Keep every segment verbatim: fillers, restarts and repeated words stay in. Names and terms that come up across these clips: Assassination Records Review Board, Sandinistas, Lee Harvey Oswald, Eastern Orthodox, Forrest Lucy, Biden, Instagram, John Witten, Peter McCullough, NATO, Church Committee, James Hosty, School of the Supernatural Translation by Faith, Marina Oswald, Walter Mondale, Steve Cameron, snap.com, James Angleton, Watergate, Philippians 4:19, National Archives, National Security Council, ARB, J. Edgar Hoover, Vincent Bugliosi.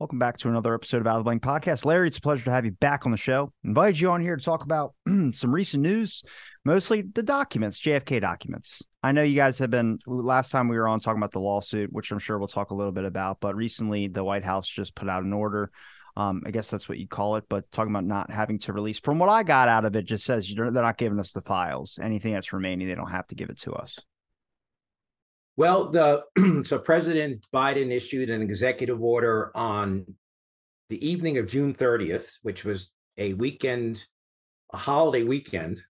Welcome back to another episode of Out of the Blank Podcast. Larry, it's a pleasure to have you back on the show. I invited you on here to talk about some recent news, mostly the documents, J F K documents. I know you guys have been, last time we were on talking about the lawsuit, which I'm sure we'll talk a little bit about, but recently the White House just put out an order. Um, I guess that's what you call it, but talking about not having to release. From what I got out of it, just says they're not giving us the files. Anything that's remaining, they don't have to give it to us. Well, the, so President Biden issued an executive order on the evening of June thirtieth, which was a weekend, a holiday weekend,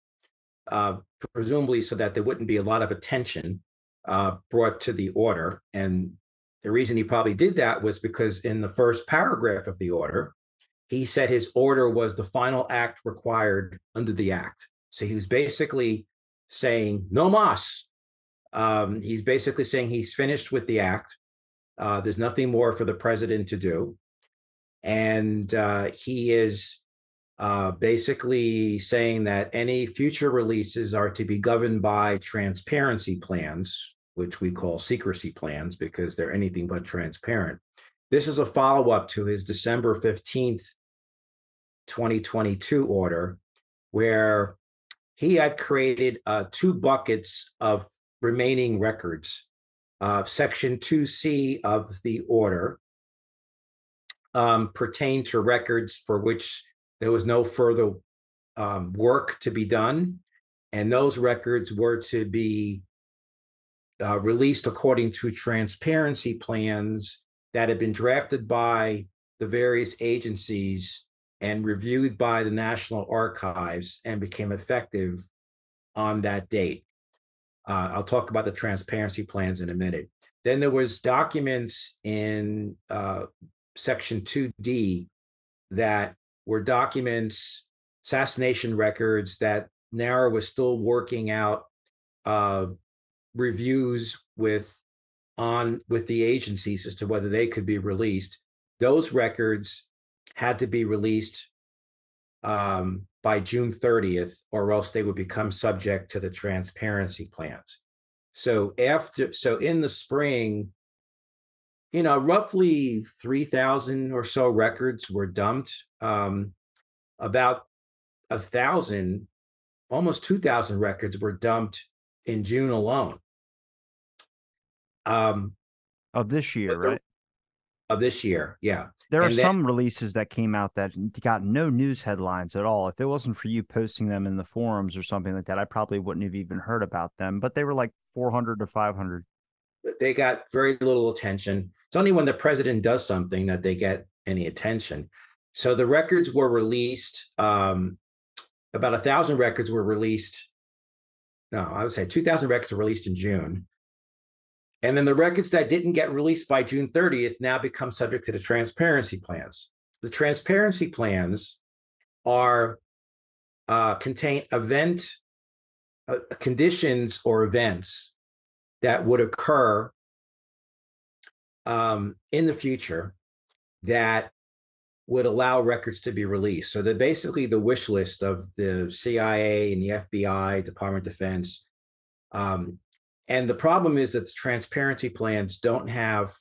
uh, presumably so that there wouldn't be a lot of attention uh, brought to the order. And the reason he probably did that was because in the first paragraph of the order, he said his order was the final act required under the act. So he was basically saying, no mas. Um, he's basically saying he's finished with the act. Uh, there's nothing more for the president to do. And uh, he is uh, basically saying that any future releases are to be governed by transparency plans, which we call secrecy plans because they're anything but transparent. This is a follow-up to his December fifteenth, twenty twenty-two order, where he had created uh, two buckets of remaining records. Uh, Section two C of the order um, pertained to records for which there was no further um, work to be done, and those records were to be uh, released according to transparency plans that had been drafted by the various agencies and reviewed by the National Archives and became effective on that date. Uh, I'll talk about the transparency plans in a minute. Then there was documents in uh, Section two D that were documents, assassination records that NARA was still working out uh, reviews with on with the agencies as to whether they could be released. Those records had to be released um, by June thirtieth, or else they would become subject to the transparency plans. So after, so in the spring, you know, roughly three thousand or so records were dumped. Um, about a thousand, almost two thousand records were dumped in June alone. Um, of this year, right? Of this year, yeah. There and are then, some releases that came out that got no news headlines at all. If it wasn't for you posting them in the forums or something like that, I probably wouldn't have even heard about them, but they were like four hundred to five hundred. They got very little attention. It's only when the president does something that they get any attention. So the records were released, um, about one thousand records were released. No, I would say two thousand records were released in June. And then the records that didn't get released by June thirtieth now become subject to the transparency plans. The transparency plans are uh, contain event uh, conditions or events that would occur um, in the future that would allow records to be released. So they're basically the wish list of the C I A and the F B I, Department of Defense. Um, And the problem is that the transparency plans don't have,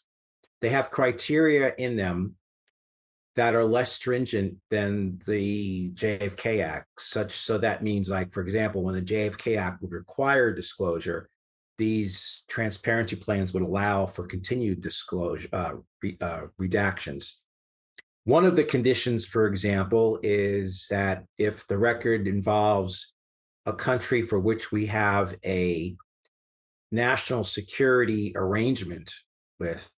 they have criteria in them that are less stringent than the J F K Act. Such, so that means, like, for example, when the J F K Act would require disclosure, these transparency plans would allow for continued disclosure, uh, re, uh, redactions. One of the conditions, for example, is that if the record involves a country for which we have a national security arrangement with,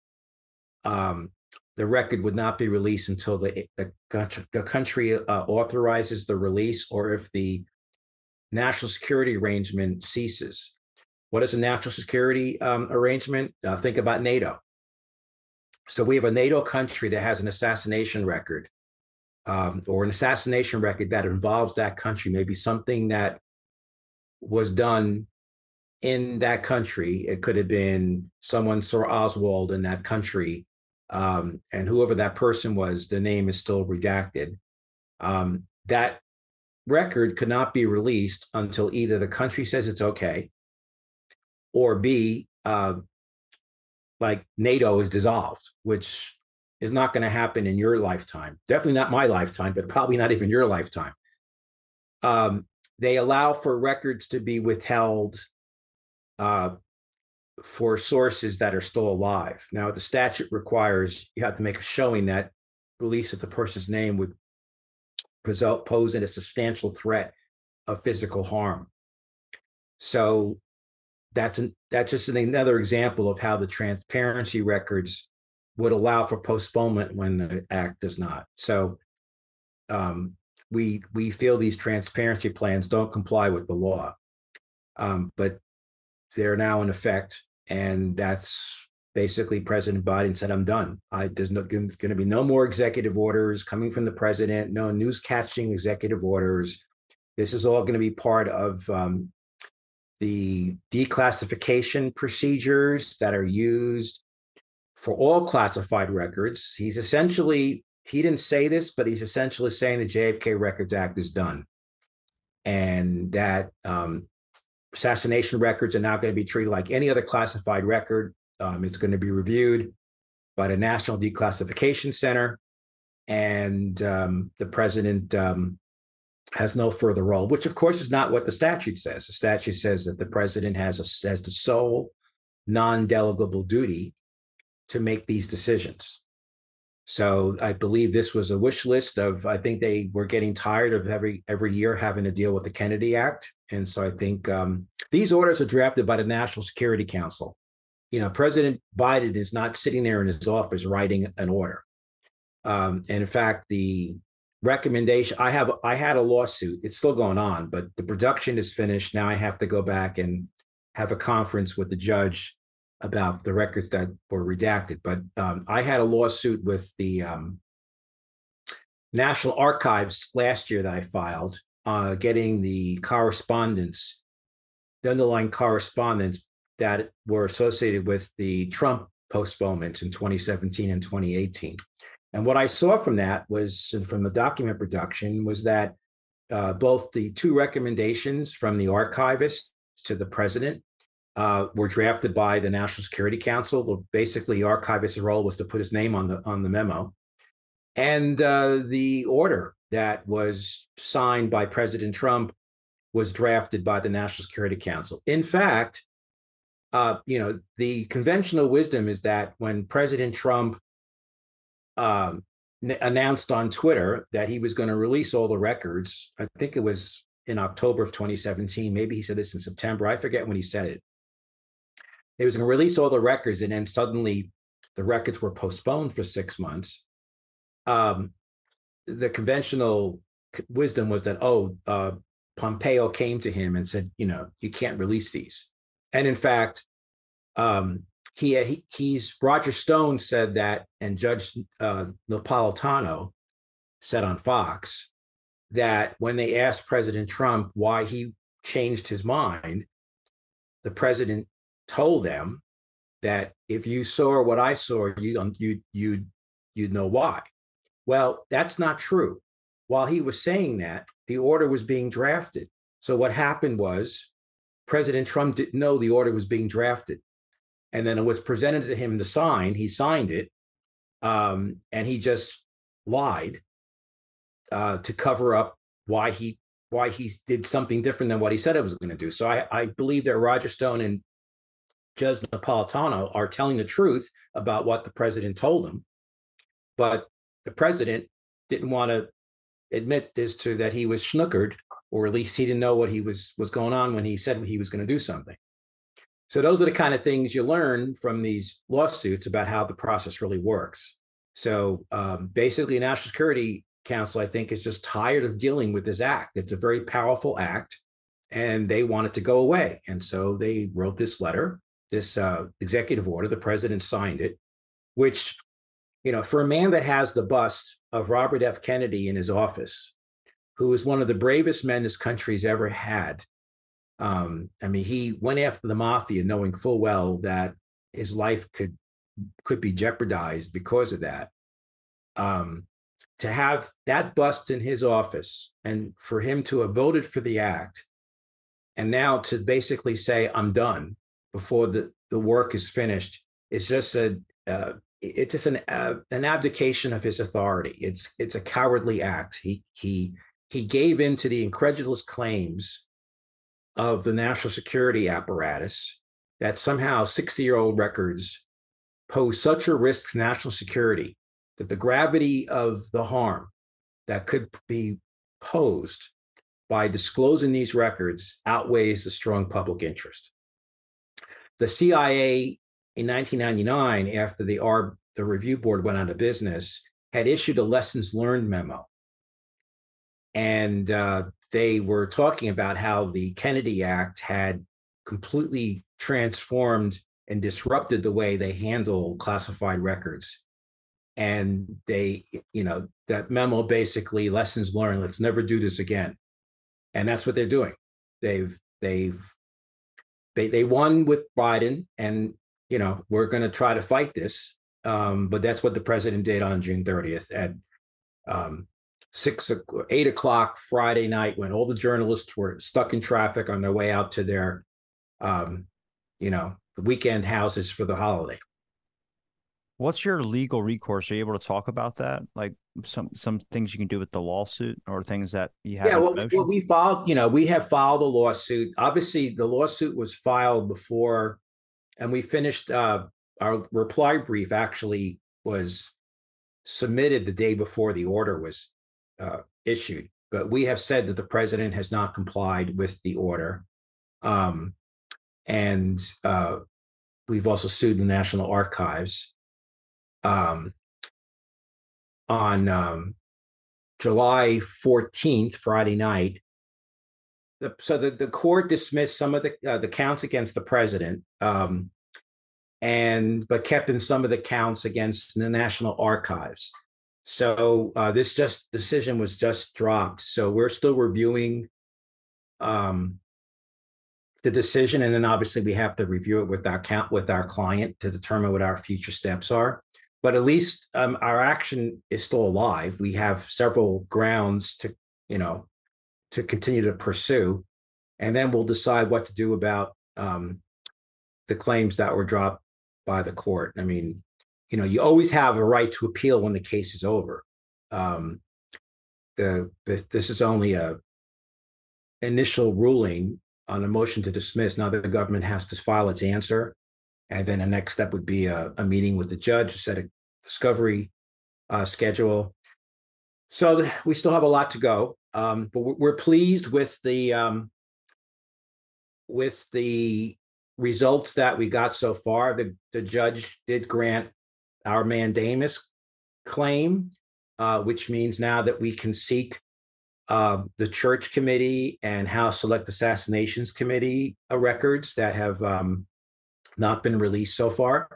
um, the record would not be released until the, the, the country uh, authorizes the release, or if the national security arrangement ceases. What is a national security um, arrangement? Uh, think about NATO. So we have a NATO country that has an assassination record, um, or an assassination record that involves that country, maybe something that was done in that country. It could have been someone saw Oswald in that country, um, and whoever that person was, the name is still redacted. Um, that record could not be released until either the country says it's okay, or B, uh, like NATO is dissolved, which is not going to happen in your lifetime. Definitely not my lifetime, but probably not even your lifetime. Um, they allow for records to be withheld uh, for sources that are still alive. Now, the statute requires you have to make a showing that release of the person's name would pose a substantial threat of physical harm. So that's an, that's just another example of how the transparency records would allow for postponement when the act does not. So um, we we feel these transparency plans don't comply with the law, um, but they're now in effect, and that's basically President Biden said, "I'm done. I, there's no, going to be no more executive orders coming from the president. No news catching executive orders. This is all going to be part of." Um, the declassification procedures that are used for all classified records. He's essentially, he didn't say this, but he's essentially saying the J F K Records Act is done, and that um, assassination records are now going to be treated like any other classified record. Um, it's going to be reviewed by the National Declassification Center, and um, the president um, has no further role, which of course is not what the statute says. The statute says that the president has a, has the sole non-delegable duty to make these decisions. So I believe this was a wish list of, I think they were getting tired of every every year having to deal with the Kennedy Act. And so I think um, these orders are drafted by the National Security Council. You know, President Biden is not sitting there in his office writing an order. Um, and in fact, the recommendation. I have. I had a lawsuit. It's still going on, but the production is finished. Now I have to go back and have a conference with the judge about the records that were redacted. But um, I had a lawsuit with the um, National Archives last year that I filed, uh, getting the correspondence, the underlying correspondence that were associated with the Trump postponements in twenty seventeen and twenty eighteen. And what I saw from that was, and from the document production, was that uh, both the two recommendations from the archivist to the president uh, were drafted by the National Security Council. Basically, the archivist's role was to put his name on the on the memo. And uh, the order that was signed by President Trump was drafted by the National Security Council. In fact, uh, you know, the conventional wisdom is that when President Trump Um, n- announced on Twitter that he was going to release all the records, I think it was in October of twenty seventeen, maybe he said this in September, I forget when he said it. He was going to release all the records, and then suddenly the records were postponed for six months. Um, the conventional wisdom was that, oh, uh, Pompeo came to him and said, you know, you can't release these. And in fact, um, He, he he's Roger Stone said that, and Judge uh, Napolitano said on Fox that when they asked President Trump why he changed his mind, the president told them that if you saw what I saw, you you you you'd know why. Well, that's not true. While he was saying that, the order was being drafted. So what happened was President Trump didn't know the order was being drafted. And then it was presented to him to sign. He signed it, um, and he just lied uh, to cover up why he why he did something different than what he said it was going to do. So I, I believe that Roger Stone and Judge Napolitano are telling the truth about what the president told them, but the president didn't want to admit this to that he was schnookered, or at least he didn't know what he was was going on when he said he was going to do something. So those are the kind of things you learn from these lawsuits about how the process really works. So um, basically, the National Security Council, I think, is just tired of dealing with this act. It's a very powerful act, and they want it to go away. And so they wrote this letter, this uh, executive order. The president signed it, which, you know, for a man that has the bust of Robert F. Kennedy in his office, who is one of the bravest men this country's ever had. Um, I mean, he went after the mafia knowing full well that his life could could be jeopardized because of that. Um, to have that bust in his office and for him to have voted for the act, and now to basically say, I'm done before the, the work is finished, it's just a, uh, it's just an uh, an abdication of his authority. It's it's a cowardly act. He he he gave in to the incredulous claims of the national security apparatus that somehow sixty-year-old records pose such a risk to national security that the gravity of the harm that could be posed by disclosing these records outweighs the strong public interest. The C I A in nineteen ninety-nine, after the R, the review board went out of business, had issued a lessons learned memo. And uh, they were talking about how the Kennedy Act had completely transformed and disrupted the way they handle classified records. And they, you know, that memo basically lessons learned, let's never do this again. And that's what they're doing. They've, they've, they, they won with Biden, and, you know, we're going to try to fight this. Um, but that's what the president did on June thirtieth at um, six or eight o'clock Friday night, when all the journalists were stuck in traffic on their way out to their, um, you know, weekend houses for the holiday. What's your legal recourse? Are you able to talk about that? Like some some things you can do with the lawsuit, or things that you have? Yeah, well, well, we filed, you know, we have filed a lawsuit. Obviously, the lawsuit was filed before, and we finished uh, our reply brief actually was submitted the day before the order was uh, issued. But we have said that the president has not complied with the order. Um, and uh, we've also sued the National Archives. Um, on um, July fourteenth, Friday night, the, so the, the court dismissed some of the uh, the counts against the president, um, and but kept in some of the counts against the National Archives. So uh, this just decision was just dropped. So we're still reviewing um, the decision, and then obviously we have to review it with our count with our client to determine what our future steps are. But at least um, our action is still alive. We have several grounds to, you know, to continue to pursue, and then we'll decide what to do about um, the claims that were dropped by the court. I mean, you know, you always have a right to appeal when the case is over. Um, the, the this is only a initial ruling on a motion to dismiss. Now that the government has to file its answer. And then the next step would be a, a meeting with the judge to set a discovery uh, schedule. So th- we still have a lot to go, um, but we're, we're pleased with the um, with the results that we got so far. The, the judge did grant our mandamus claim, uh, which means now that we can seek uh, the Church Committee and House Select Assassinations Committee uh, records that have. Um, not been released so far.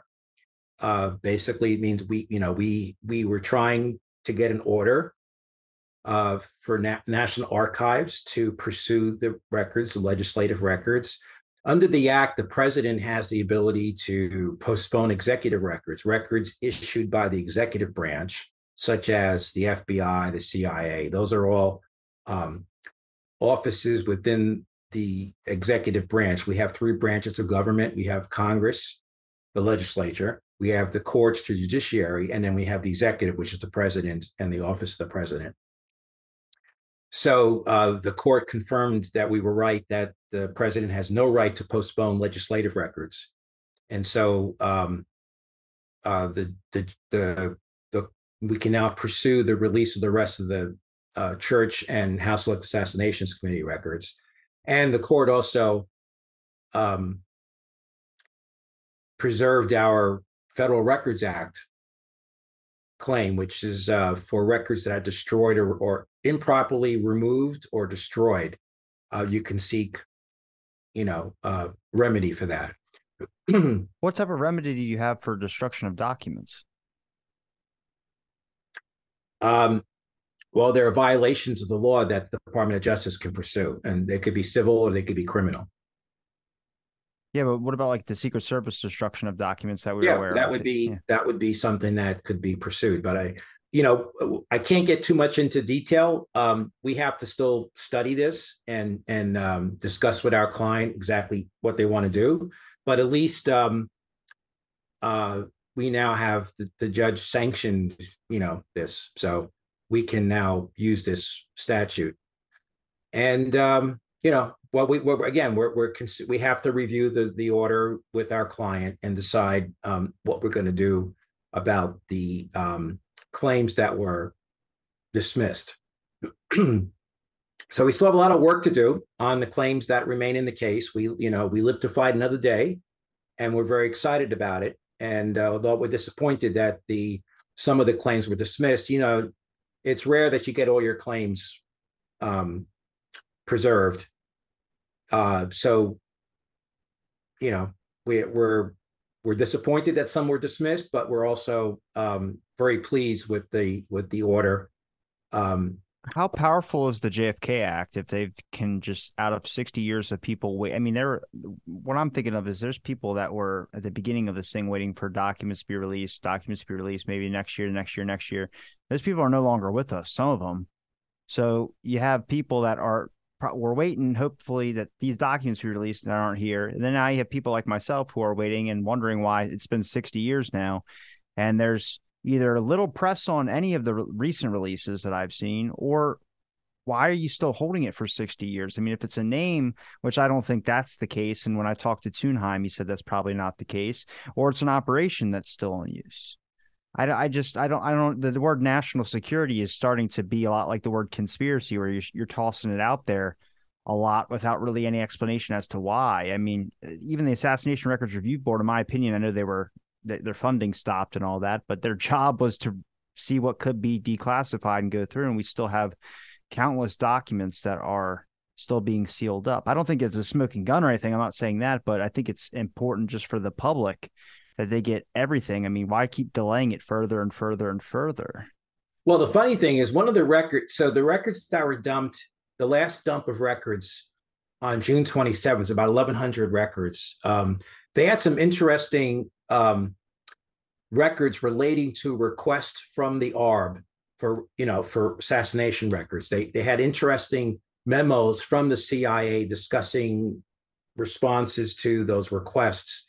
Uh, basically, it means we, you know, we we were trying to get an order uh, for Na- National Archives to pursue the records, the legislative records. Under the act, the president has the ability to postpone executive records, records issued by the executive branch, such as the F B I, the C I A. Those are all um, offices within the executive branch. We have three branches of government. We have Congress, the legislature, we have the courts, the judiciary, and then we have the executive, which is the president and the office of the president. So uh, the court confirmed that we were right, that the president has no right to postpone legislative records. And so um, uh, the, the the the we can now pursue the release of the rest of the uh, Church and House Select Assassinations Committee records. And the court also um, preserved our Federal Records Act claim, which is uh, for records that are destroyed or, or improperly removed or destroyed. Uh, you can seek, you know, uh, remedy for that. What type of remedy do you have for destruction of documents? Um. Well, there are violations of the law that the Department of Justice can pursue, and they could be civil or they could be criminal. Yeah, but what about like the Secret Service destruction of documents that we yeah, were aware that of? Would be, yeah, that would be something that could be pursued. But I, you know, I can't get too much into detail. Um, we have to still study this and and um, discuss with our client exactly what they want to do. But at least um, uh, we now have the, the judge sanctioned, you know, this, so we can now use this statute. And, um, you know, well, we we're, again, we're, we're cons- we have to review the, the order with our client and decide um, what we're going to do about the um, claims that were dismissed. So we still have a lot of work to do on the claims that remain in the case. We, you know, we live to fight another day, and we're very excited about it. And uh, although we're disappointed that the some of the claims were dismissed, you know, it's rare that you get all your claims um, preserved. Uh, so, you know, we, we're we're disappointed that some were dismissed, but we're also um, very pleased with the with the order. Um, How powerful is the J F K Act if they can just, out of sixty years of people wait? I mean, there. What I'm thinking of is there's people that were at the beginning of this thing waiting for documents to be released, documents to be released, maybe next year, next year, next year. Those people are no longer with us, some of them. So you have people that are we're waiting, hopefully, that these documents be released that aren't here. And then now you have people like myself who are waiting and wondering why it's been sixty years now, and there's either a little press on any of the re- recent releases that I've seen, or why are you still holding it for sixty years? I mean, if it's a name, which I don't think that's the case, and when I talked to Tunheim, he said that's probably not the case, or it's an operation that's still in use. I, I just, I don't, I don't, the, the word national security is starting to be a lot like the word conspiracy, where you're, you're tossing it out there a lot without really any explanation as to why. I mean, even the Assassination Records Review Board, in my opinion, I know they were, their funding stopped and all that, but their job was to see what could be declassified and go through. And we still have countless documents that are still being sealed up. I don't think it's a smoking gun or anything. I'm not saying that, but I think it's important just for the public that they get everything. I mean, why keep delaying it further and further and further? Well, the funny thing is one of the records, so the records that were dumped, the last dump of records on June twenty-seventh is about eleven hundred records. Um, they had some interesting um, records relating to requests from the A R B for, you know, for assassination records. They they had interesting memos from the C I A discussing responses to those requests.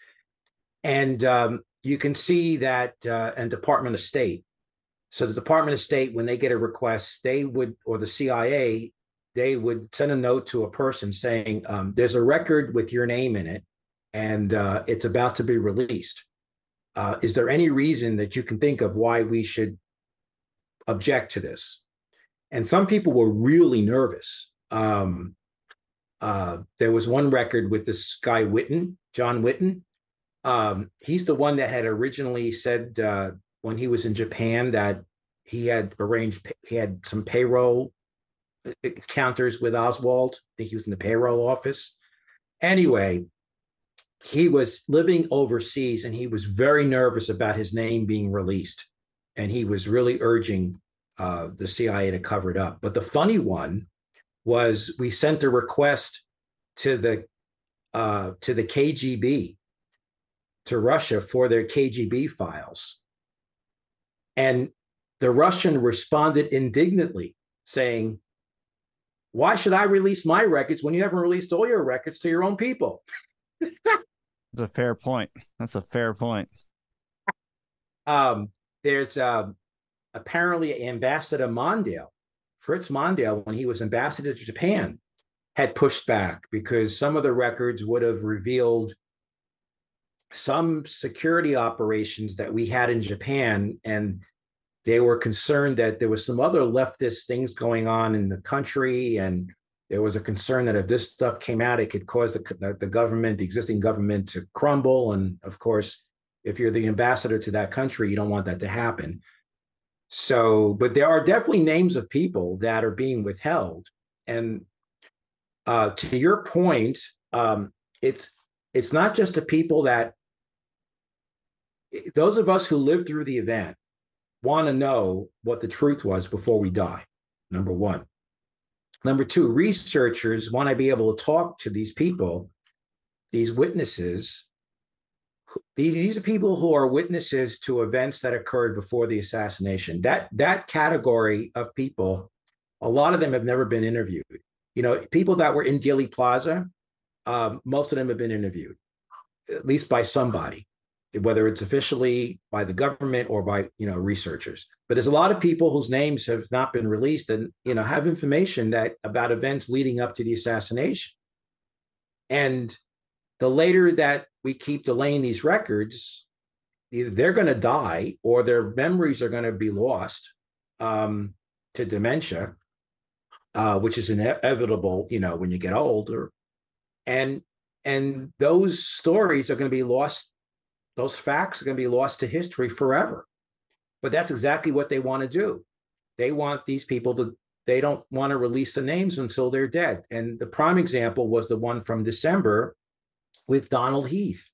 And um, you can see that, uh, and Department of State. So the Department of State, when they get a request, they would, or the C I A, they would send a note to a person saying, um, there's a record with your name in it, and uh, it's about to be released. Uh, is there any reason that you can think of why we should object to this? And some people were really nervous. Um, uh, there was one record with this guy Witten, John Witten. Um, he's the one that had originally said uh, when he was in Japan that he had arranged, he had some payroll encounters with Oswald. I think he was in the payroll office. Anyway, he was living overseas and he was very nervous about his name being released. And he was really urging uh, the C I A to cover it up. But the funny one was we sent a request to the uh, to the K G B, to Russia for their K G B files. And the Russian responded indignantly saying, why should I release my records when you haven't released all your records to your own people? That's a fair point. That's a fair point. Um, there's uh, apparently Ambassador Mondale, Fritz Mondale, when he was ambassador to Japan, had pushed back because some of the records would have revealed some security operations that we had in Japan, and they were concerned that there was some other leftist things going on in the country, and there was a concern that if this stuff came out, it could cause the, the government, the existing government, to crumble. And of course, if you're the ambassador to that country, you don't want that to happen. So, but there are definitely names of people that are being withheld. And uh, to your point, um, it's it's not just the people that those of us who lived through the event want to know what the truth was before we die, number one. Number two, researchers want to be able to talk to these people, these witnesses. These, these are people who are witnesses to events that occurred before the assassination. That, that category of people, a lot of them have never been interviewed. You know, people that were in Dealey Plaza, um, most of them have been interviewed, at least by somebody. whether it's officially by the government or by, you know, researchers. But there's a lot of people whose names have not been released and, you know, have information that about events leading up to the assassination. And the later that we keep delaying these records, either they're going to die or their memories are going to be lost um, to dementia, uh, which is inevitable, you know, when you get older. And, and those stories are going to be lost. Those facts are going to be lost to history forever. But that's exactly what they want to do. They want these people to, they don't want to release the names until they're dead. And the prime example was the one from December with Donald Heath,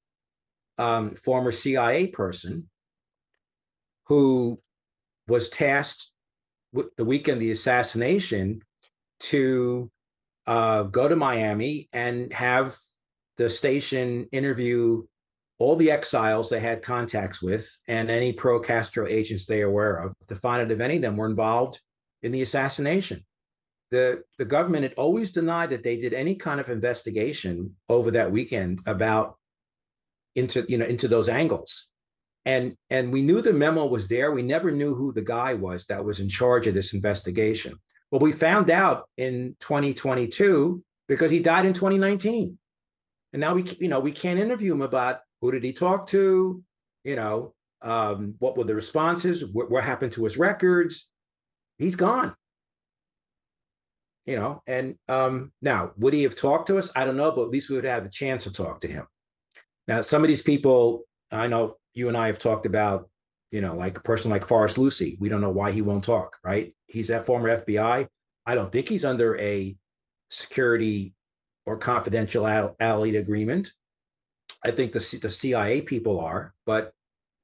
um, former C I A person who was tasked with the weekend of the assassination to uh, go to Miami and have the station interview all the exiles they had contacts with and any pro-Castro agents they are aware of to find out if any of them were involved in the assassination. The, the government had always denied that they did any kind of investigation over that weekend about into, you know, into those angles. And, and we knew the memo was there. We never knew who the guy was that was in charge of this investigation. But we found out in twenty twenty-two because he died in twenty nineteen. And now we, you know, we can't interview him about who did he talk to? You know, um, what were the responses? What, what happened to his records? He's gone. You know, and um, now, would he have talked to us? I don't know, but at least we would have a chance to talk to him. Now, some of these people, I know you and I have talked about, you know, like a person like Forrest Lucy. We don't know why he won't talk, right? He's that former F B I. I don't think he's under a security or confidentiality agreement. I think the, the C I A people are, but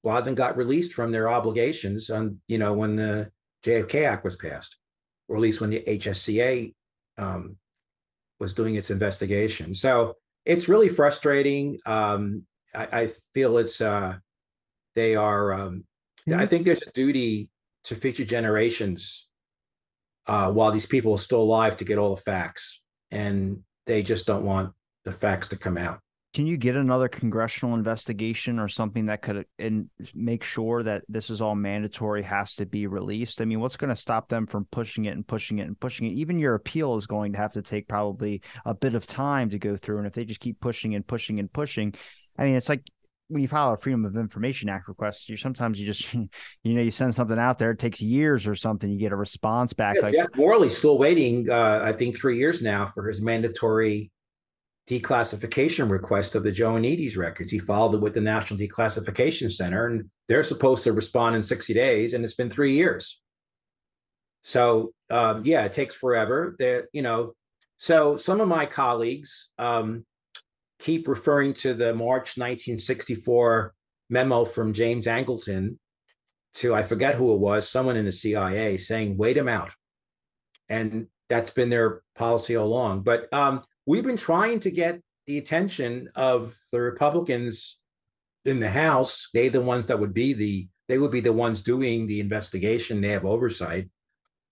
a lot of them got released from their obligations on, you know, when the J F K Act was passed, or at least when the H S C A um, was doing its investigation. So it's really frustrating. Um, I, I feel it's, uh, they are, um, mm-hmm. I think there's a duty to future generations uh, while these people are still alive to get all the facts, and they just don't want the facts to come out. Can you get another congressional investigation or something that could and make sure that this is all mandatory, has to be released? I mean, what's going to stop them from pushing it and pushing it and pushing it? Even your appeal is going to have to take probably a bit of time to go through. And if they just keep pushing and pushing and pushing, I mean, it's like when you file a Freedom of Information Act request, you sometimes you just, you know, you send something out there, it takes years or something, you get a response back. Yeah, like Jeff Morley's still waiting, uh, I think, three years now for his mandatory declassification request of the Joanides records. He followed it with the National Declassification Center, and they're supposed to respond in sixty days, and it's been three years. So, um, yeah, it takes forever. That, you know, so some of my colleagues um, keep referring to the March nineteen sixty-four memo from James Angleton to, I forget who it was, someone in the C I A, saying, wait him out. And that's been their policy all along. But um, we've been trying to get the attention of the Republicans in the House. They the ones that would be the they would be the ones doing the investigation. They have oversight.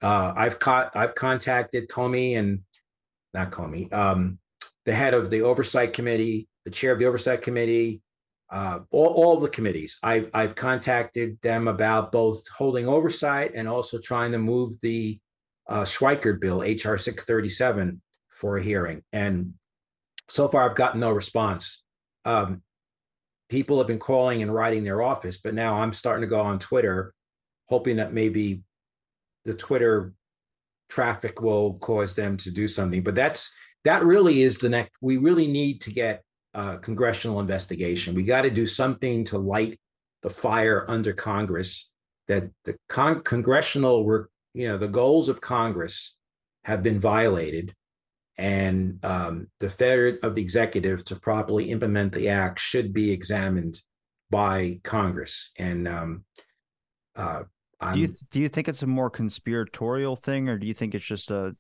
Uh, I've caught I've contacted Comey and not Comey, um, the head of the Oversight Committee, the chair of the Oversight Committee, uh, all all the committees. I've I've contacted them about both holding oversight and also trying to move the uh, Schweikert bill, H R six thirty-seven. For a hearing. And so far, I've gotten no response. Um, people have been calling and writing their office, but now I'm starting to go on Twitter, hoping that maybe the Twitter traffic will cause them to do something. But that's that really is the next. We really need to get a congressional investigation. We got to do something to light the fire under Congress, that the con- congressional, you know, the goals of Congress have been violated. And um, the failure of the executive to properly implement the act should be examined by Congress. And um, uh, do you do you think it's a more conspiratorial thing, or do you think it's just a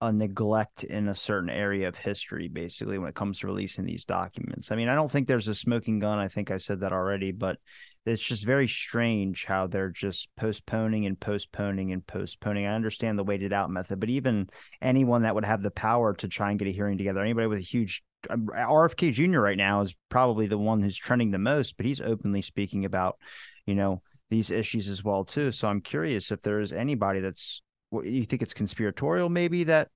a neglect in a certain area of history, basically, when it comes to releasing these documents? I mean, I don't think there's a smoking gun. I think I said that already, but it's just very strange how they're just postponing and postponing and postponing. I understand the waited out method, but even anyone that would have the power to try and get a hearing together, anybody with a huge R F K Junior right now is probably the one who's trending the most, but he's openly speaking about, you know, these issues as well, too. So I'm curious if there is anybody that's, what you think it's conspiratorial, maybe that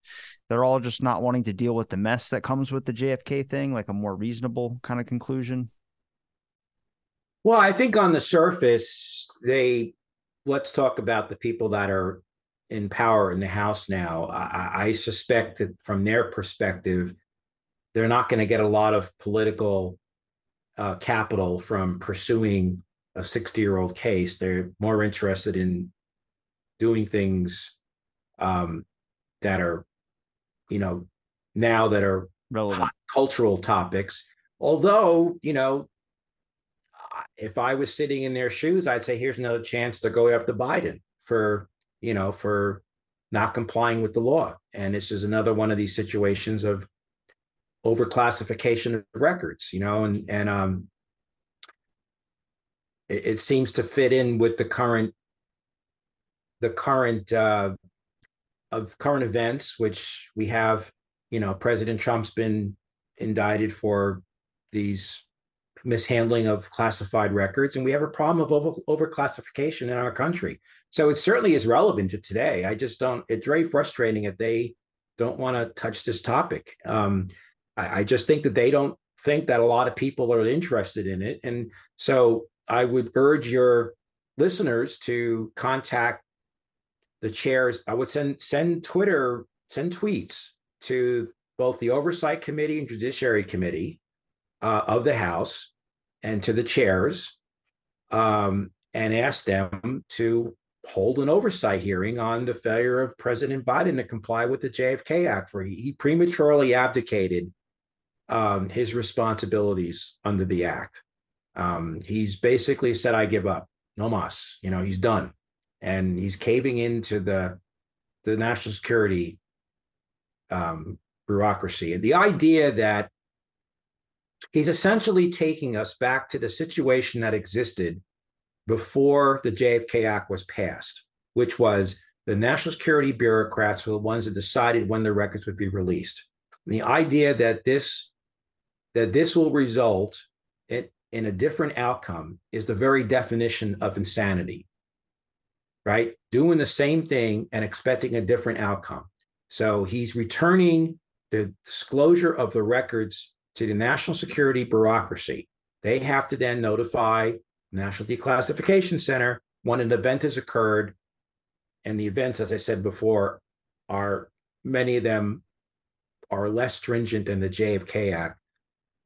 they're all just not wanting to deal with the mess that comes with the J F K thing, like a more reasonable kind of conclusion. Well, I think on the surface, they, let's talk about the people that are in power in the House now. I, I suspect that from their perspective, they're not going to get a lot of political uh, capital from pursuing a sixty-year-old case. They're more interested in doing things um, that are, you know, now that are relevant cultural topics. Although, you know, if I was sitting in their shoes, I'd say, here's another chance to go after Biden for, you know, for not complying with the law. And this is another one of these situations of overclassification of records, you know, and, and um, it, it seems to fit in with the current, the current, uh, of current events, which we have, you know, President Trump's been indicted for these mishandling of classified records, and we have a problem of over, overclassification in our country. So it certainly is relevant to today. I just don't, it's very frustrating that they don't want to touch this topic. Um, I, I just think that they don't think that a lot of people are interested in it. And so I would urge your listeners to contact the chairs. I would send send Twitter, send tweets to both the Oversight Committee and Judiciary Committee Uh, of the House and to the chairs, um, and ask them to hold an oversight hearing on the failure of President Biden to comply with the J F K Act, for he, he prematurely abdicated um, his responsibilities under the act. Um, he's basically said, I give up, no mas, you know, he's done. And he's caving into the, the national security um, bureaucracy. And the idea that he's essentially taking us back to the situation that existed before the J F K Act was passed, which was the national security bureaucrats were the ones that decided when the records would be released. And the idea that this that this will result in, in a different outcome is the very definition of insanity, right? Doing the same thing and expecting a different outcome. So he's returning the disclosure of the records to the national security bureaucracy. They have to then notify National Declassification Center when an event has occurred. And the events, as I said before, are, many of them are less stringent than the J F K Act.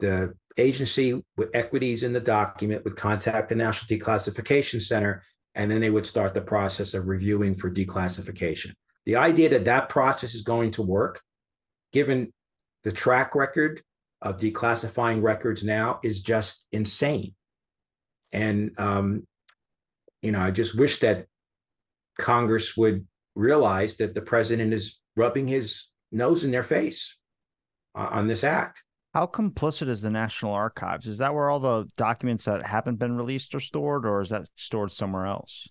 The agency with equities in the document would contact the National Declassification Center, and then they would start the process of reviewing for declassification. The idea that that process is going to work, given the track record of declassifying records now, is just insane. And, um, you know, I just wish that Congress would realize that the president is rubbing his nose in their face uh, on this act. How complicit is the National Archives? Is that where all the documents that haven't been released are stored, or is that stored somewhere else?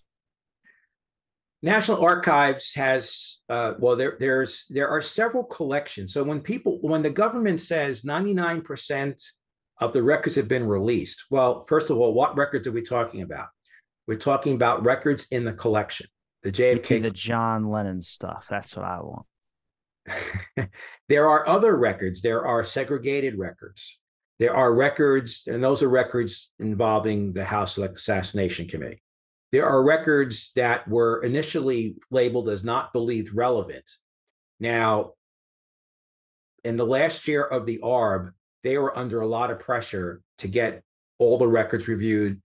National Archives has, uh, well, there there's there are several collections. So when people, when the government says ninety-nine percent of the records have been released, well, first of all, what records are we talking about? We're talking about records in the collection. The J F K, the John Lennon stuff. That's what I want. There are other records. There are segregated records. There are records, and those are records involving the House Select Assassinations Committee. There are records that were initially labeled as not believed relevant. Now, in the last year of the A R B, they were under a lot of pressure to get all the records reviewed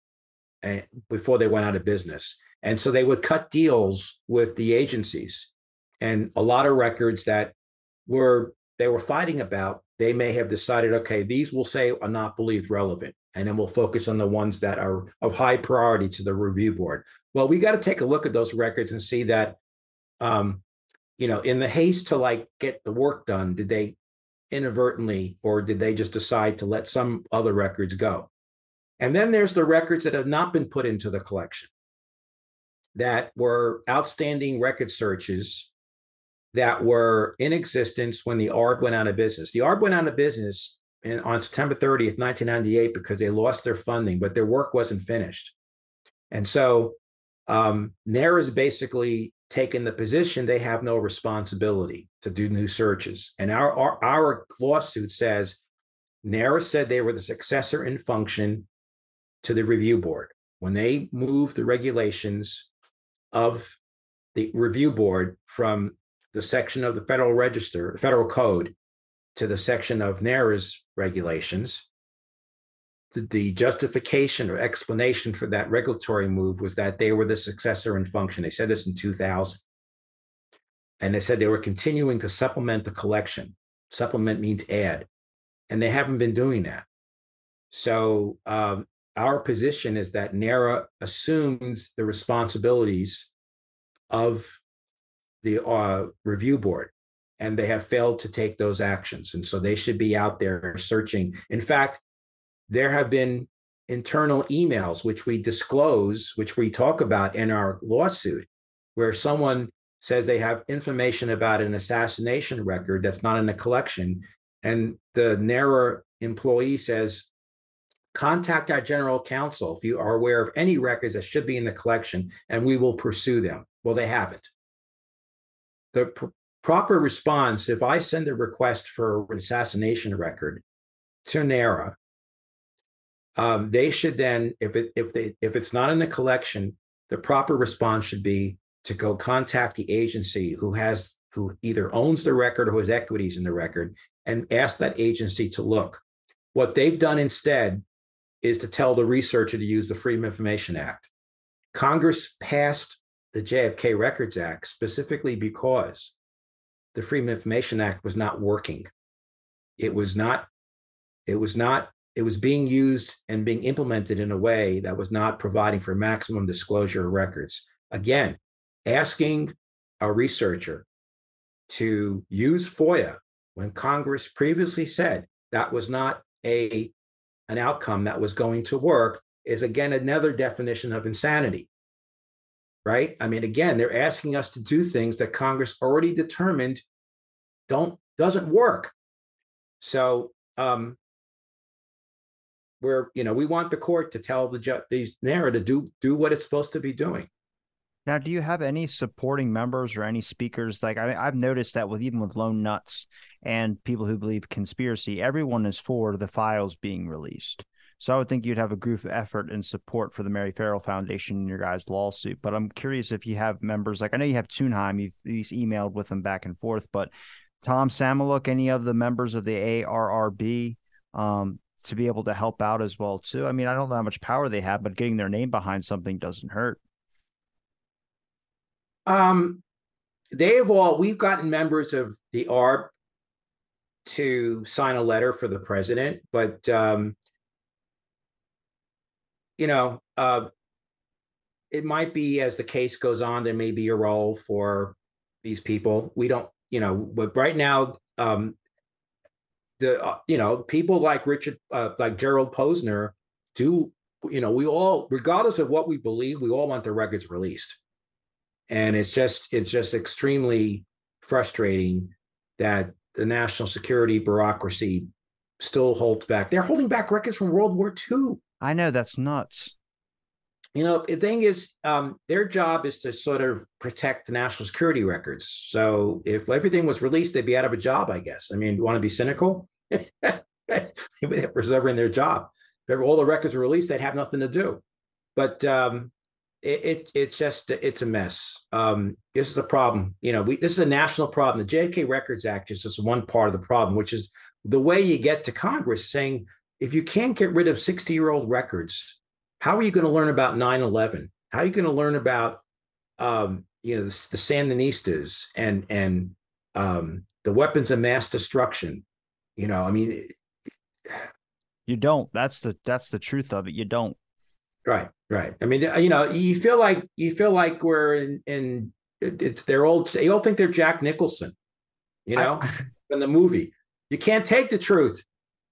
and, before they went out of business. And so they would cut deals with the agencies. And a lot of records that were they were fighting about, they may have decided, okay, these will say are not believed relevant, and then we'll focus on the ones that are of high priority to the review board. Well, we got to take a look at those records and see that, um, you know, in the haste to like get the work done, did they inadvertently, or did they just decide to let some other records go? And then there's the records that have not been put into the collection, that were outstanding record searches that were in existence when the A R B went out of business. The A R B went out of business and on September thirtieth, nineteen ninety-eight, because they lost their funding, but their work wasn't finished. And so um, NARA's basically taken the position they have no responsibility to do new searches. And our, our, our lawsuit says NARA said they were the successor in function to the review board. When they moved the regulations of the review board from the section of the Federal Register, the Federal Code, to the section of NARA's regulations, the, the justification or explanation for that regulatory move was that they were the successor in function. They said this in two thousand. And they said they were continuing to supplement the collection. Supplement means add. And they haven't been doing that. So um, our position is that NARA assumes the responsibilities of the uh, review board, and they have failed to take those actions. And so they should be out there searching. In fact, there have been internal emails, which we disclose, which we talk about in our lawsuit, where someone says they have information about an assassination record that's not in the collection. And the NARA employee says, contact our general counsel if you are aware of any records that should be in the collection, and we will pursue them. Well, they haven't. The pr- proper response, if I send a request for an assassination record to NARA, um, they should then, if it if they if it's not in the collection, the proper response should be to go contact the agency who has who either owns the record or has equities in the record, and ask that agency to look. What they've done instead is to tell the researcher to use the Freedom of Information Act. Congress passed the J F K Records Act specifically because the Freedom of Information Act was not working. It was not, it was not, it was being used and being implemented in a way that was not providing for maximum disclosure of records. Again, asking a researcher to use FOIA when Congress previously said that was not a an outcome that was going to work is, again, another definition of insanity, right? I mean, again, they're asking us to do things that Congress already determined don't doesn't work. So um, we're, you know, we want the court to tell the ju- these NARA to do do what it's supposed to be doing. Now, do you have any supporting members or any speakers? Like I mean, I've noticed that with even with lone nuts and people who believe conspiracy, everyone is for the files being released. So I would think you'd have a group of effort and support for the Mary Farrell Foundation in your guys' lawsuit. But I'm curious if you have members, like I know you have Tunheim, you've he's emailed with them back and forth, but Tom Samoluk, any of the members of the A R R B, um, to be able to help out as well too. I mean, I don't know how much power they have, but getting their name behind something doesn't hurt. Um, they have all, we've gotten members of the A R B to sign a letter for the president, but, um, you know, uh, it might be as the case goes on, there may be a role for these people. We don't, you know, but right now, um, the, uh, you know, people like Richard, uh, like Gerald Posner do, you know, we all, regardless of what we believe, we all want the records released. And it's just it's just extremely frustrating that the national security bureaucracy still holds back. They're holding back records from World War Two. I know, that's nuts. You know, the thing is, um, their job is to sort of protect the national security records. So if everything was released, they'd be out of a job, I guess. I mean, you want to be cynical? They're preserving their job. If all the records were released, they'd have nothing to do. But um It, it it's just it's a mess. Um, this is a problem. You know, we this is a national problem. The J F K Records Act is just one part of the problem, which is the way you get to Congress saying, if you can't get rid of sixty-year-old records, how are you going to learn about nine eleven? How are you going to learn about um, you know the, the Sandinistas and and um, the weapons of mass destruction? You know, I mean, you don't. That's the that's the truth of it. You don't. Right, right. I mean, you know, you feel like you feel like we're in. in it, it's they're old. They all think they're Jack Nicholson, you know, I, in the movie. You can't take the truth.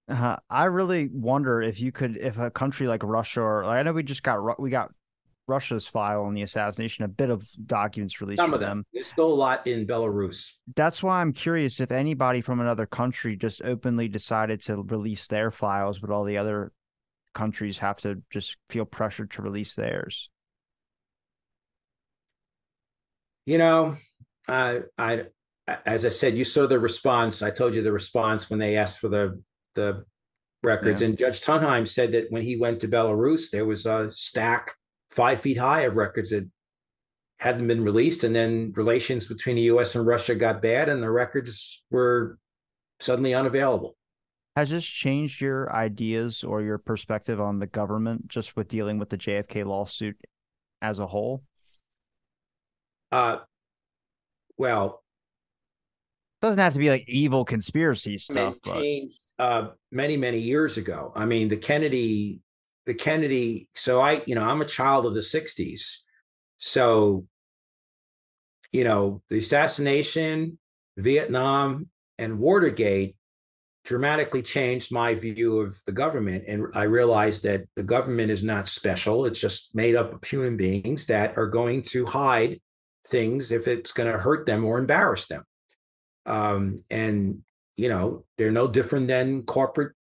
Uh, I really wonder if you could, if a country like Russia, or I know we just got we got Russia's file on the assassination, a bit of documents released Some from of them. them. There's still a lot in Belarus. That's why I'm curious if anybody from another country just openly decided to release their files, but all the other countries have to just feel pressured to release theirs. You know, I, I, as I said, you saw the response. I told you the response when they asked for the the records. Yeah. And Judge Tunheim said that when he went to Belarus, there was a stack five feet high of records that hadn't been released. And then relations between the U S and Russia got bad, and the records were suddenly unavailable. Has this changed your ideas or your perspective on the government just with dealing with the J F K lawsuit as a whole? Uh, well, it doesn't have to be like evil conspiracy stuff. It changed uh, many, many years ago. I mean, the Kennedy, the Kennedy. So I, you know, I'm a child of the sixties. So, you know, the assassination, Vietnam, and Watergate dramatically changed my view of the government. And I realized that the government is not special. It's just made up of human beings that are going to hide things if it's going to hurt them or embarrass them. Um, and, you know, they're no different than corporate.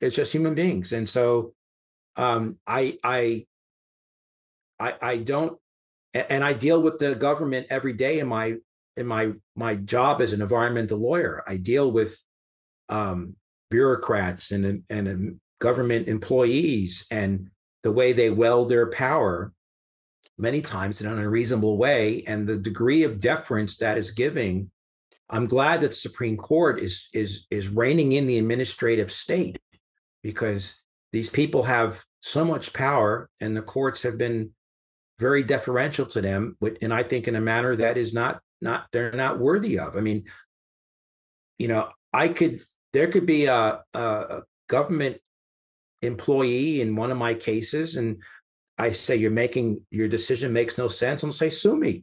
It's just human beings. And so um, I, I, I, I don't, and I deal with the government every day in my, in my, my job as an environmental lawyer. I deal with um, bureaucrats and, and government employees and the way they wield their power many times in an unreasonable way, and the degree of deference that is giving. I'm glad that the Supreme Court is is is reining in the administrative state, because these people have so much power, and the courts have been very deferential to them, and I think in a manner that is not not they're not worthy of. I mean, you know, I could there could be a, a government employee in one of my cases, and I say, you're making, your decision makes no sense, and say, sue me,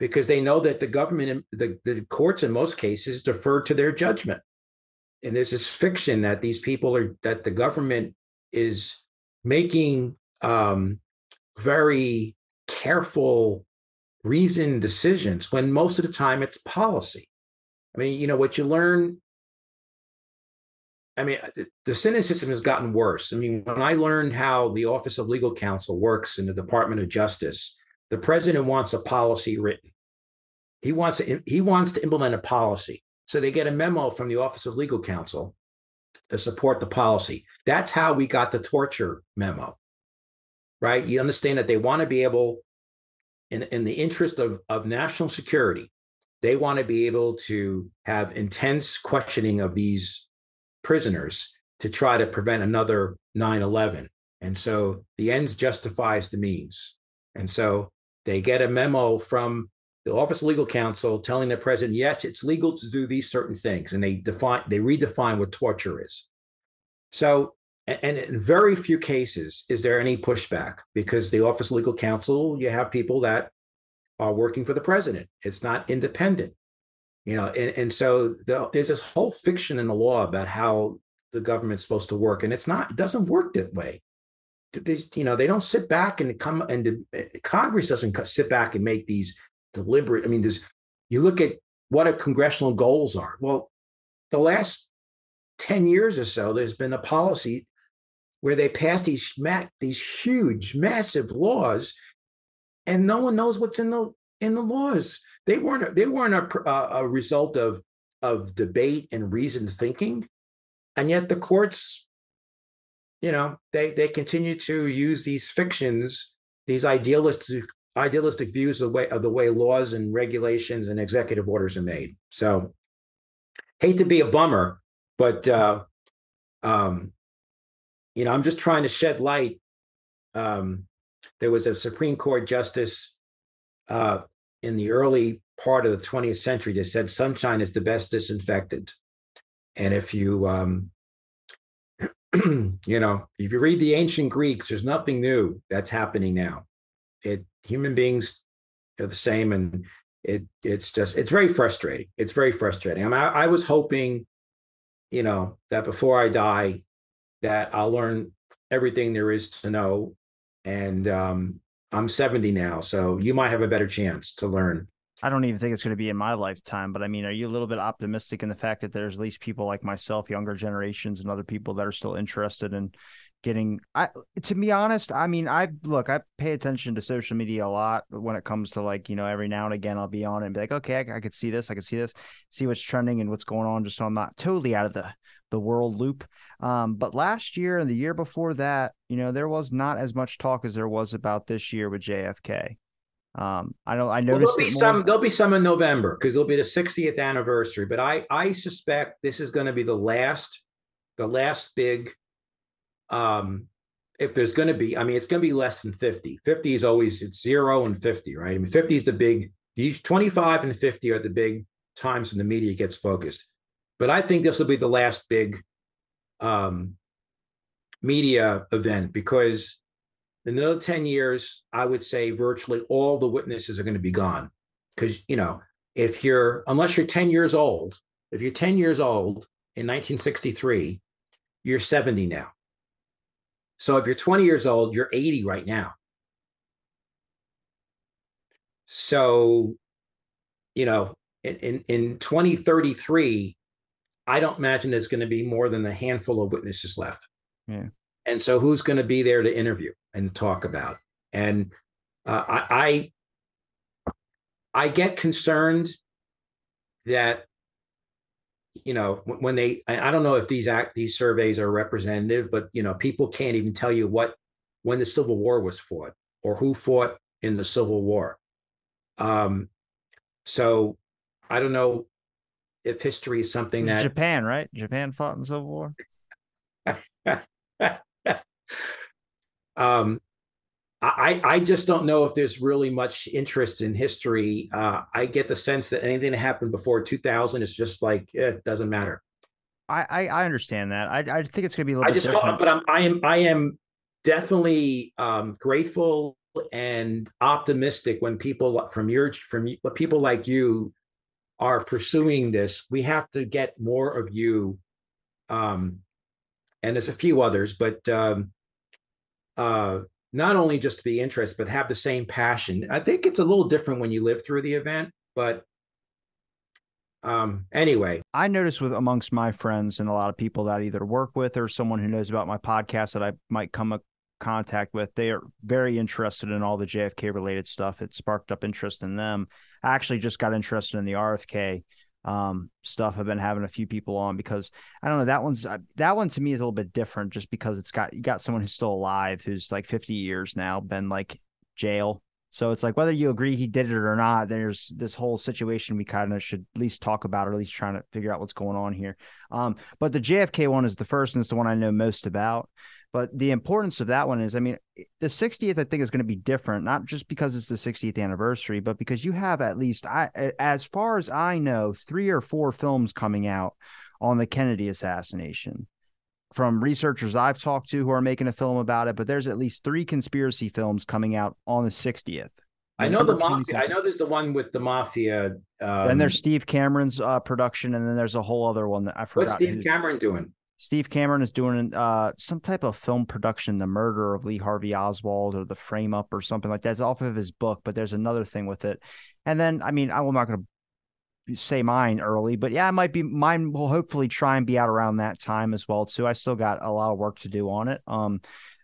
because they know that the government, the, the courts in most cases defer to their judgment. And there's this fiction that these people are, that the government is making um, very careful, reasoned decisions, when most of the time it's policy. I mean, you know, what you learn, I mean, the Senate system has gotten worse. I mean, when I learned how the Office of Legal Counsel works in the Department of Justice, the president wants a policy written. He wants to, he wants to implement a policy. So they get a memo from the Office of Legal Counsel to support the policy. That's how we got the torture memo, right? You understand that they want to be able, in, in the interest of, of national security, they want to be able to have intense questioning of these prisoners to try to prevent another nine eleven. And so the ends justifies the means. And so they get a memo from the Office of Legal Counsel telling the president, yes, it's legal to do these certain things. And they define, they redefine what torture is. So, and in very few cases is there any pushback, because the Office of Legal Counsel, you have people that are working for the president. It's not independent. You know, and, and so the, there's this whole fiction in the law about how the government's supposed to work, and it's not. It doesn't work that way. There's, you know, they don't sit back and come, and the, Congress doesn't sit back and make these deliberate. I mean, there's, you look at what our congressional goals are. Well, the last ten years or so, there's been a policy where they pass these these huge, massive laws, and no one knows what's in the in the laws. They weren't they weren't a, a result of of debate and reasoned thinking, and yet the courts, you know, they they continue to use these fictions, these idealistic idealistic views of the way of the way laws and regulations and executive orders are made. So, hate to be a bummer, but uh, um, you know, I'm just trying to shed light. Um, there was a Supreme Court justice Uh, in the early part of the twentieth century that said sunshine is the best disinfectant. And if you, um, you know, if you read the ancient Greeks, there's nothing new that's happening now. It, human beings are the same, and it it's just, it's very frustrating. It's very frustrating. I mean, I, I was hoping, you know, that before I die, that I'll learn everything there is to know And um, I'm seventy now, so you might have a better chance to learn. I don't even think it's going to be in my lifetime, but I mean, are you a little bit optimistic in the fact that there's at least people like myself, younger generations, and other people that are still interested in getting, I, to be honest, I mean, I look, I pay attention to social media a lot when it comes to, like, you know, every now and again, I'll be on it and be like, okay, I, I could see this. I could see this, see what's trending and what's going on. Just so I'm not totally out of the, the world loop. Um, but last year and the year before that, you know, there was not as much talk as there was about this year with J F K. Um, I don't, I noticed well, there'll be more... some, there'll be some in November because it'll be the sixtieth anniversary, but I, I suspect this is going to be the last, the last big, um, if there's going to be, I mean, it's going to be less than fifty, fifty is always, it's zero and fifty, right? I mean, fifty is the big, twenty-five and fifty are the big times when the media gets focused, but I think this will be the last big, um, media event because in another ten years, I would say virtually all the witnesses are going to be gone. Because, you know, if you're, unless you're ten years old, if you're ten years old in nineteen sixty-three, you're seventy now. So if you're twenty years old, you're eighty right now. So, you know, in, in twenty thirty-three, I don't imagine there's going to be more than a handful of witnesses left. Yeah. And so who's going to be there to interview and talk about? And uh, I, I I get concerned that, you know, when they, I don't know if these act, these surveys are representative, but, you know, people can't even tell you what, when the Civil War was fought or who fought in the Civil War. Um, so I don't know if history is something that... Japan, right? Japan fought in the Civil War? um, I, I just don't know if there's really much interest in history. Uh, I get the sense that anything that happened before two thousand is just like, eh, it doesn't matter. I, I, I understand that. I, I think it's going to be a little I bit just different. But I'm, I am I am definitely um, grateful and optimistic when people from your from people like you are pursuing this. We have to get more of you. Um, And there's a few others, but um, uh, not only just to be interested, but have the same passion. I think it's a little different when you live through the event, but um, anyway. I noticed with amongst my friends and a lot of people that I either work with or someone who knows about my podcast that I might come in contact with, they are very interested in all the J F K related stuff. It sparked up interest in them. I actually just got interested in the R F K um stuff. I've been having a few people on because I don't know, that one's uh, that one to me is a little bit different just because it's got you got someone who's still alive who's like fifty years now, been like jail, so it's like whether you agree he did it or not, there's this whole situation we kind of should at least talk about, or at least trying to figure out what's going on here. Um but the J F K one is the first and it's the one I know most about. But the importance of that one is, I mean, the sixtieth, I think, is going to be different, not just because it's the sixtieth anniversary, but because you have at least, I, as far as I know, three or four films coming out on the Kennedy assassination from researchers I've talked to who are making a film about it. But there's at least three conspiracy films coming out on the sixtieth. I know the mafia. I know there's the one with the mafia. Um, then there's Steve Cameron's uh, production, and then there's a whole other one that I forgot. What's Steve Cameron doing? Steve Cameron is doing uh, some type of film production, the murder of Lee Harvey Oswald or the frame up or something like that. It's off of his book, but there's another thing with it. And then, I mean, I'm not going to say mine early, but yeah, it might be mine. Will hopefully try and be out around that time as well too. I still got a lot of work to do on it. Um,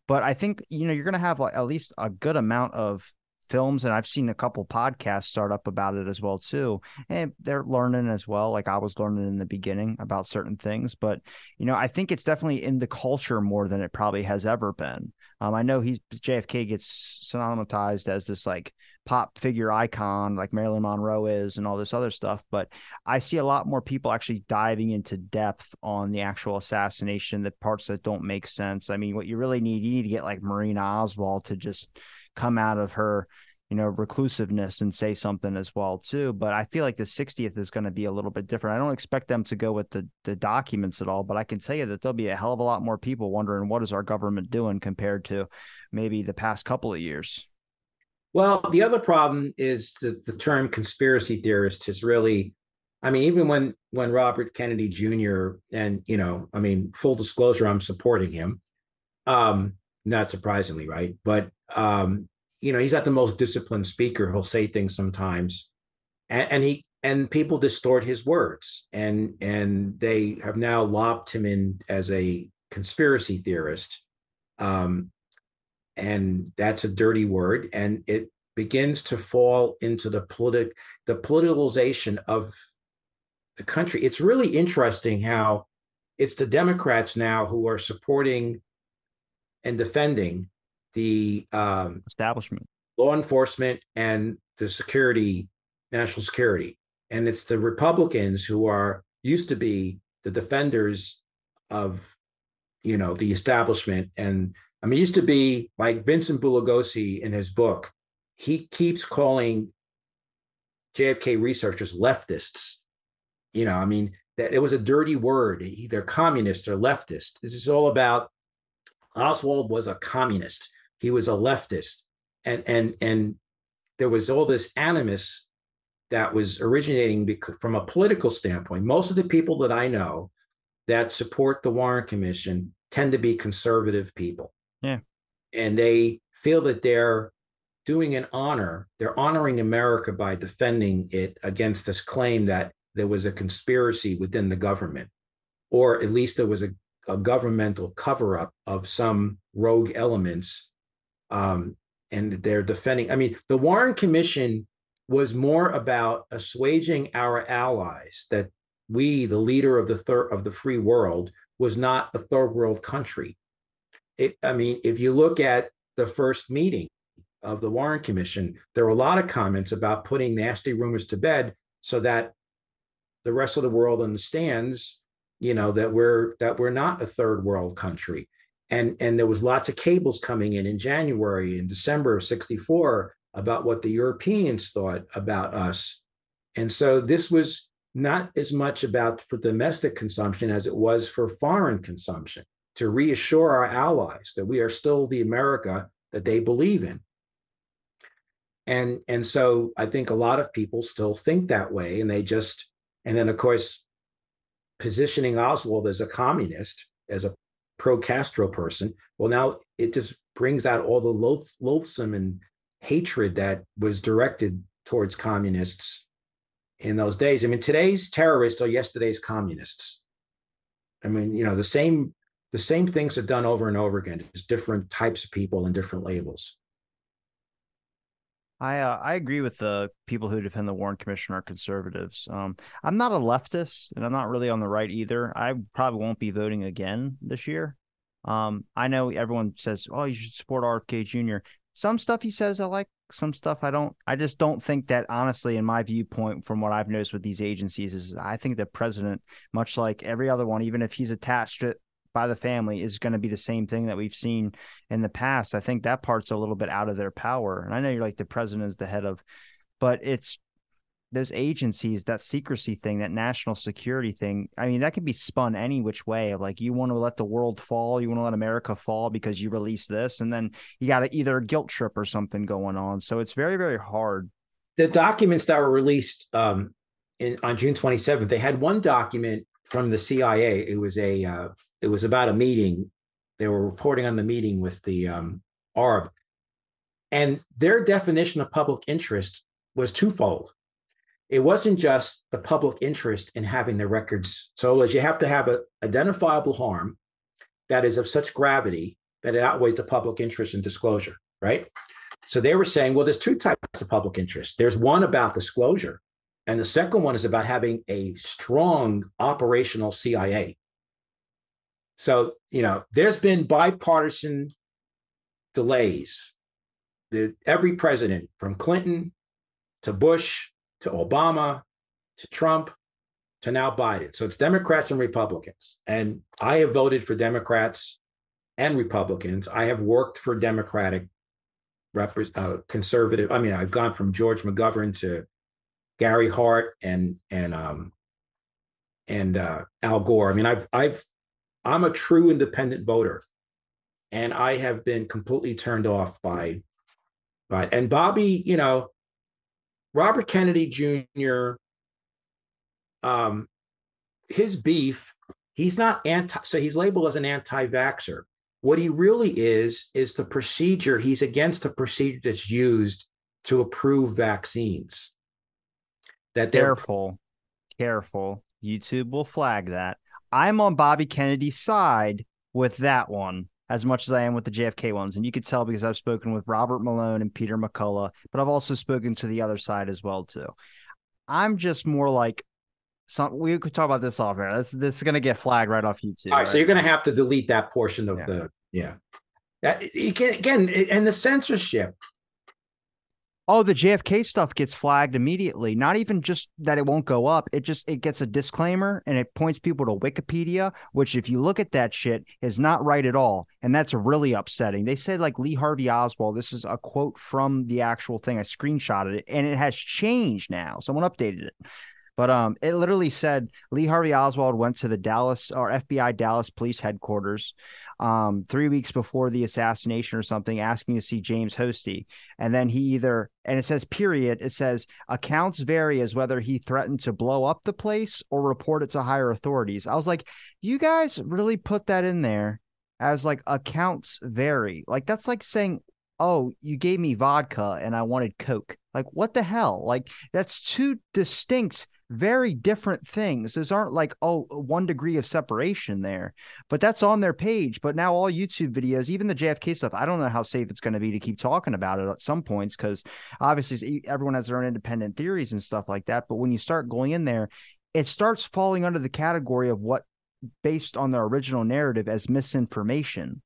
but I think, you know, you're going to have like at least a good amount of films, and I've seen a couple podcasts start up about it as well too, and they're learning as well, like I was learning in the beginning about certain things. But, you know, I think it's definitely in the culture more than it probably has ever been. um I know he's J F K gets synonymized as this like pop figure icon like Marilyn Monroe is and all this other stuff, but I see a lot more people actually diving into depth on the actual assassination, the parts that don't make sense. I mean, what you really need, you need to get like Marina Oswald to just come out of her, you know, reclusiveness and say something as well too. But I feel like the sixtieth is going to be a little bit different. I don't expect them to go with the the documents at all, but I can tell you that there'll be a hell of a lot more people wondering what is our government doing compared to maybe the past couple of years. Well, the other problem is that the term conspiracy theorist has really, I mean, even when when Robert Kennedy Junior, and, you know, I mean, full disclosure, I'm supporting him, um, not surprisingly, right? But um, you know, he's not the most disciplined speaker. He'll say things sometimes, and, and he and people distort his words, and and they have now lobbed him in as a conspiracy theorist, um, and that's a dirty word, and it begins to fall into the politic the politicalization of the country. It's really interesting how it's the Democrats now who are supporting and defending the um, establishment, law enforcement, and the security, national security. And it's the Republicans who are used to be the defenders of, you know, the establishment. And I mean, it used to be like Vincent Bugliosi in his book, he keeps calling J F K researchers leftists. You know, I mean, that it was a dirty word, either communist or leftist. This is all about Oswald was a communist. He was a leftist. And and and there was all this animus that was originating because, from a political standpoint. Most of the people that I know that support the Warren Commission tend to be conservative people. Yeah. And they feel that they're doing an honor. They're honoring America by defending it against this claim that there was a conspiracy within the government, or at least there was a, a governmental cover-up of some rogue elements, um, and they're defending. I mean, the Warren Commission was more about assuaging our allies that we, the leader of the third of the free world, was not a third world country. It, I mean, if you look at the first meeting of the Warren Commission, there were a lot of comments about putting nasty rumors to bed so that the rest of the world understands, you know, that we're that we're not a third world country. And and there was lots of cables coming in in January and December of sixty-four about what the Europeans thought about us. And so this was not as much about for domestic consumption as it was for foreign consumption, to reassure our allies that we are still the America that they believe in. And, and so I think a lot of people still think that way, and they just And then, of course, positioning Oswald as a communist, as a pro-Castro person, well, now it just brings out all the loath- loathsome and hatred that was directed towards communists in those days. I mean, today's terrorists are yesterday's communists. I mean, you know, the same the same things are done over and over again. It's different types of people and different labels. I uh, I agree with the people who defend the Warren Commission are conservatives. Um, I'm not a leftist, and I'm not really on the right either. I probably won't be voting again this year. Um, I know everyone says, oh, you should support R F K Junior Some stuff he says I like, some stuff I don't. I just don't think that, honestly, in my viewpoint, from what I've noticed with these agencies, is I think the president, much like every other one, even if he's attached to it by the family, is going to be the same thing that we've seen in the past. I think that part's a little bit out of their power. And I know you're like the president is the head of, but it's those agencies, that secrecy thing, that national security thing. I mean, that can be spun any which way of like, you want to let the world fall. You want to let America fall because you release this. And then you got to either a guilt trip or something going on. So it's very, very hard. The documents that were released um, in, on June twenty-seventh, they had one document from the C I A. It was a, uh, It was about a meeting. They were reporting on the meeting with the um, A R B. And their definition of public interest was twofold. It wasn't just the public interest in having the records. So as you have to have an identifiable harm that is of such gravity that it outweighs the public interest in disclosure, right? So they were saying, well, there's two types of public interest. There's one about disclosure, and the second one is about having a strong operational C I A. So, you know, there's been bipartisan delays. The, every president, from Clinton to Bush to Obama to Trump to now Biden. So it's Democrats and Republicans. And I have voted for Democrats and Republicans. I have worked for Democratic rep- uh, conservative. I mean, I've gone from George McGovern to Gary Hart and and um, and uh, Al Gore. I mean, I've I've I'm a true independent voter, and I have been completely turned off by, by and Bobby, you know, Robert Kennedy Junior, um, his beef, he's not anti, so he's labeled as an anti-vaxxer, What he really is, is the procedure. He's against the procedure that's used to approve vaccines. That they're careful, careful. YouTube will flag that. I'm on Bobby Kennedy's side with that one as much as I am with the J F K ones. And you could tell because I've spoken with Robert Malone and Peter McCullough, but I've also spoken to the other side as well, too. I'm just more like, some, we could talk about this off air. This, this is going to get flagged right off YouTube. All right, right? So you're going to have to delete that portion of yeah. the, yeah. That, can, again, and the censorship. Oh, the J F K stuff gets flagged immediately. Not even just that it won't go up. It just it gets a disclaimer and it points people to Wikipedia, which if you look at that shit is not right at all. And that's really upsetting. They said like Lee Harvey Oswald. This is a quote from the actual thing. I screenshotted it and it has changed now. Someone updated it. But um, it literally said Lee Harvey Oswald went to the Dallas or F B I Dallas police headquarters um, three weeks before the assassination or something, asking to see James Hosty. And then he either and it says period. It says accounts vary as whether he threatened to blow up the place or report it to higher authorities. I was like, you guys really put that in there as like accounts vary. Like that's like saying, oh, you gave me vodka and I wanted Coke. Like, what the hell? Like, that's two distinct, very different things. Those aren't like, oh, one degree of separation there, but that's on their page. But now all YouTube videos, even the J F K stuff, I don't know how safe it's going to be to keep talking about it at some points because obviously everyone has their own independent theories and stuff like that. But when you start going in there, it starts falling under the category of what based on their original narrative as misinformation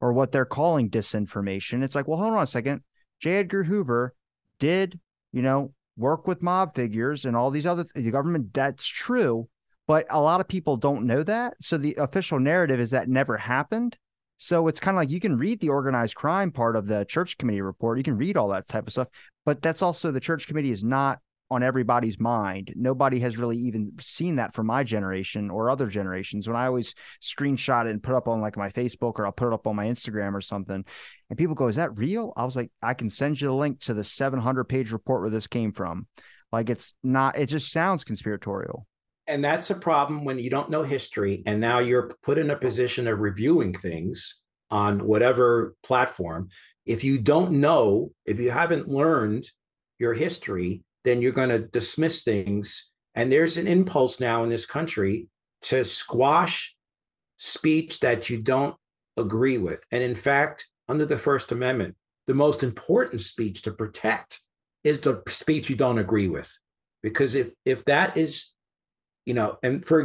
or what they're calling disinformation. It's like, well, hold on a second. J. Edgar Hoover did, you know, work with mob figures and all these other th- the government. That's true. But a lot of people don't know that. So the official narrative is that never happened. So it's kind of like you can read the organized crime part of the Church Committee report. You can read all that type of stuff. But that's also the Church Committee is not on everybody's mind. Nobody has really even seen that from my generation or other generations. When I always screenshot it and put up on like my Facebook or I'll put it up on my Instagram or something and people go, is that real? I was like, I can send you a link to the seven hundred page report where this came from. Like it's not, it just sounds conspiratorial. And that's the problem when you don't know history and now you're put in a position of reviewing things on whatever platform. If you don't know, if you haven't learned your history, then you're going to dismiss things. And there's an impulse now in this country to squash speech that you don't agree with. And in fact, under the First Amendment, the most important speech to protect is the speech you don't agree with. Because if if that is, you know, and for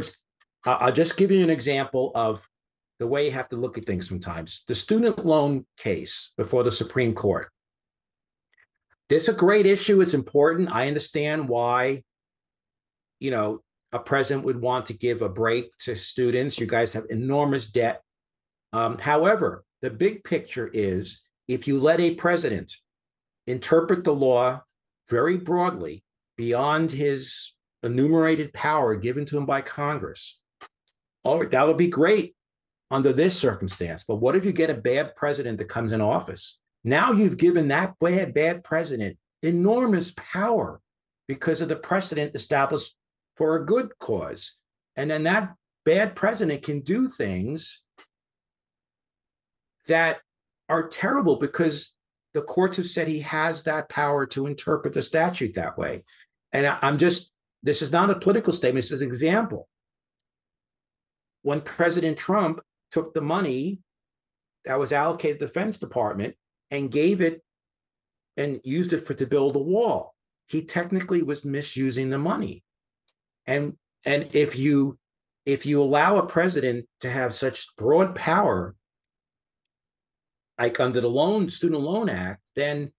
I'll just give you an example of the way you have to look at things sometimes. The student loan case before the Supreme Court. It's a great issue. It's important. I understand why, you know, a president would want to give a break to students. You guys have enormous debt. Um, however, the big picture is if you let a president interpret the law very broadly beyond his enumerated power given to him by Congress, oh, that would be great under this circumstance. But what if you get a bad president that comes in office? Now you've given that bad, bad president enormous power because of the precedent established for a good cause. And then that bad president can do things that are terrible because the courts have said he has that power to interpret the statute that way. And I'm just, this is not a political statement, this is an example. When President Trump took the money that was allocated to the Defense Department and gave it and used it for to build a wall. He technically was misusing the money. And and if you if you allow a president to have such broad power, like under the loan Student Loan Act, then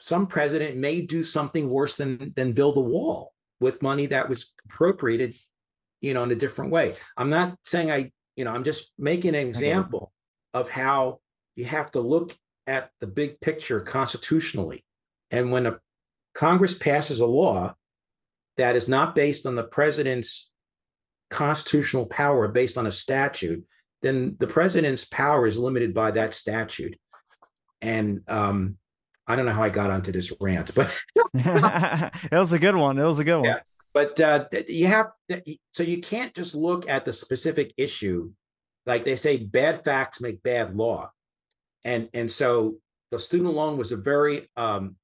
some president may do something worse than, than build a wall with money that was appropriated, you know, in a different way. I'm not saying I, you know, I'm just making an example okay. of how you have to look at the big picture constitutionally. And when a Congress passes a law that is not based on the president's constitutional power, based on a statute, then the president's power is limited by that statute. And um, I don't know how I got onto this rant, but it was a good one. It was a good one. Yeah. But uh, you have, so you can't just look at the specific issue Like they say, bad facts make bad law. And, and so the student loan was a very um,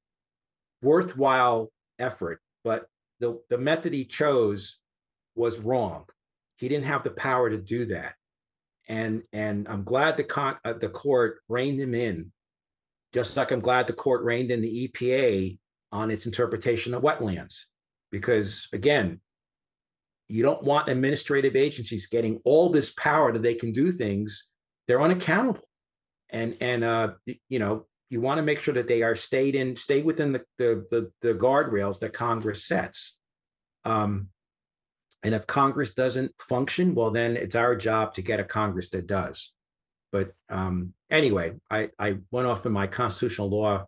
worthwhile effort, but the, the method he chose was wrong. He didn't have the power to do that. And, and I'm glad the, con- uh, the court reined him in, just like I'm glad the court reined in the E P A on its interpretation of wetlands. Because again, you don't want administrative agencies getting all this power that they can do things. They're unaccountable. And, and uh, you know, you want to make sure that they are stayed in, stay within the, the, the, the guardrails that Congress sets. Um, and if Congress doesn't function, well, then it's our job to get a Congress that does. But um, anyway, I, I went off in my constitutional law.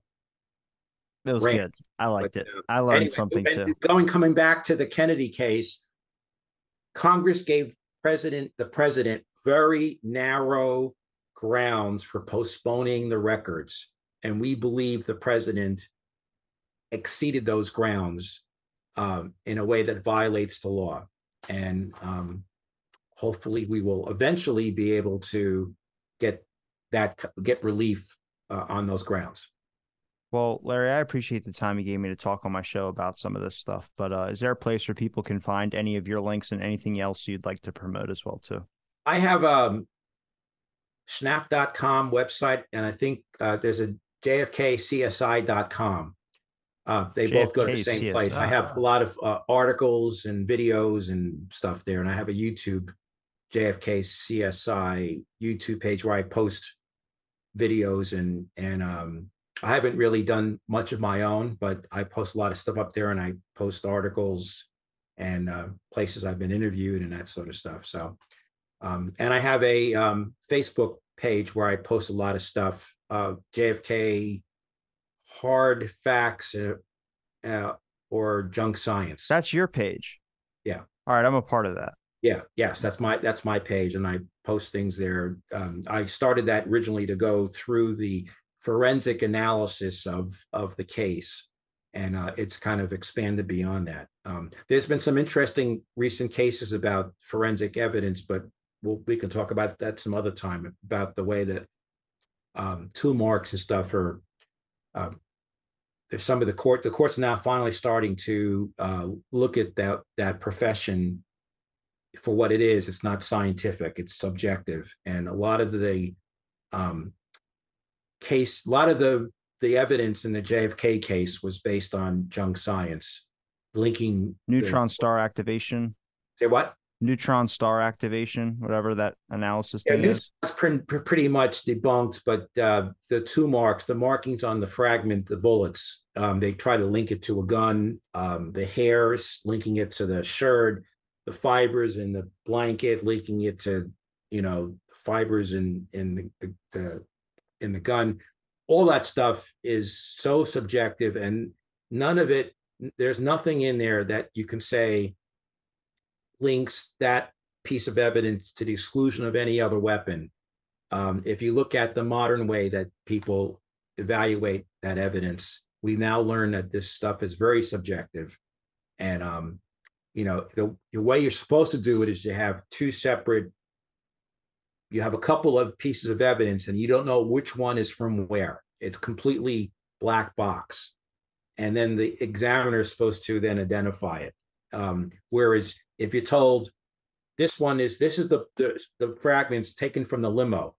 It was rant, good. I liked but, it. Uh, I learned anyway, something too. Going, coming back to the Kennedy case, Congress gave president the president very narrow grounds for postponing the records. And we believe the president exceeded those grounds um, in a way that violates the law. And um, hopefully we will eventually be able to get that, get relief uh, on those grounds. Well, Larry, I appreciate the time you gave me to talk on my show about some of this stuff, but uh, is there a place where people can find any of your links and anything else you'd like to promote as well, too? I have a snap dot com website, and I think uh, there's a J F K C S I dot com. Uh, they J F K both go to the same C S I place. I have a lot of uh, articles and videos and stuff there, and I have a YouTube, J F K C S I YouTube page where I post videos and, and, um, I haven't really done much of my own, but I post a lot of stuff up there, and I post articles and uh, places I've been interviewed and that sort of stuff. So, um, and I have a um, Facebook page where I post a lot of stuff, uh, J F K hard facts uh, uh, or junk science. That's your page. Yeah. All right. I'm a part of that. Yeah. Yes. That's my, that's my page. And I post things there. Um, I started that originally to go through the forensic analysis of, of the case, and uh, it's kind of expanded beyond that. Um, there's been some interesting recent cases about forensic evidence, but we'll, we can talk about that some other time, about the way that um, tool marks and stuff are, um, there's some of the court, the court's now finally starting to uh, look at that, that profession for what it is. It's not scientific, it's subjective. And a lot of the, um, case, a lot of the the evidence in the J F K case was based on junk science, linking neutron the, star activation. Say what? Neutron star activation, whatever that analysis yeah, thing is. It's pretty, pretty much debunked, but uh, the two marks, the markings on the fragment, the bullets, um, they try to link it to a gun, um, the hairs, linking it to the shirt, the fibers in the blanket, linking it to, you know, fibers in, in the, the in the gun. All that stuff is so subjective, and none of it, there's nothing in there that you can say links that piece of evidence to the exclusion of any other weapon. Um, if you look at the modern way that people evaluate that evidence, we now learn that this stuff is very subjective. And, um, you know, the, the way you're supposed to do it is you have two separate you have a couple of pieces of evidence, and you don't know which one is from where. It's completely black box. And then the examiner is supposed to then identify it. Um, whereas if you're told this one is, this is the, the, the fragments taken from the limo,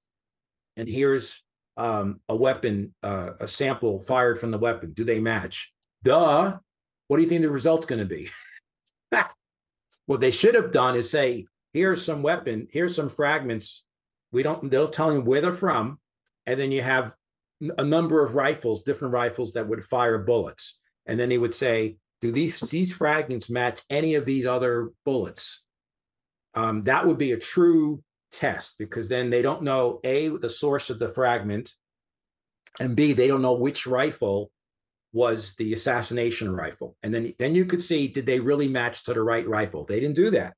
and here's um, a weapon, uh, a sample fired from the weapon. Do they match? Duh. What do you think the result's going to be? What they should have done is say, here's some weapon, here's some fragments. We don't, they'll tell you where they're from. And then you have a number of rifles, different rifles that would fire bullets. And then he would say, do these, these fragments match any of these other bullets? Um, that would be a true test, because then they don't know A, the source of the fragment, and B, they don't know which rifle was the assassination rifle. And then, then you could see, did they really match to the right rifle? They didn't do that.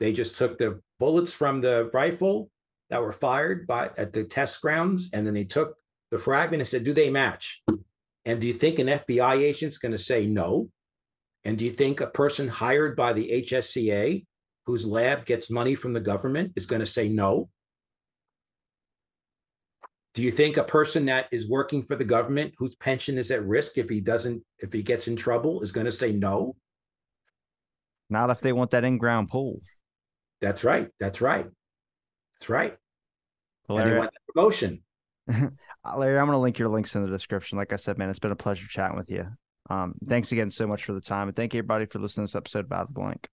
They just took the bullets from the rifle that were fired by at the test grounds, and then they took the fragment and said, do they match? And do you think an F B I agent's going to say no? And do you think a person hired by the H S C A, whose lab gets money from the government, is going to say no? Do you think a person that is working for the government whose pension is at risk if he doesn't, if he gets in trouble, is going to say no? Not if they want that in-ground pool. That's right. That's right. That's right. Larry, and they want that promotion. Larry, I'm going to link your links in the description. Like I said, man, it's been a pleasure chatting with you. Um, thanks again so much for the time. And thank you, everybody, for listening to this episode of Out of the Blank.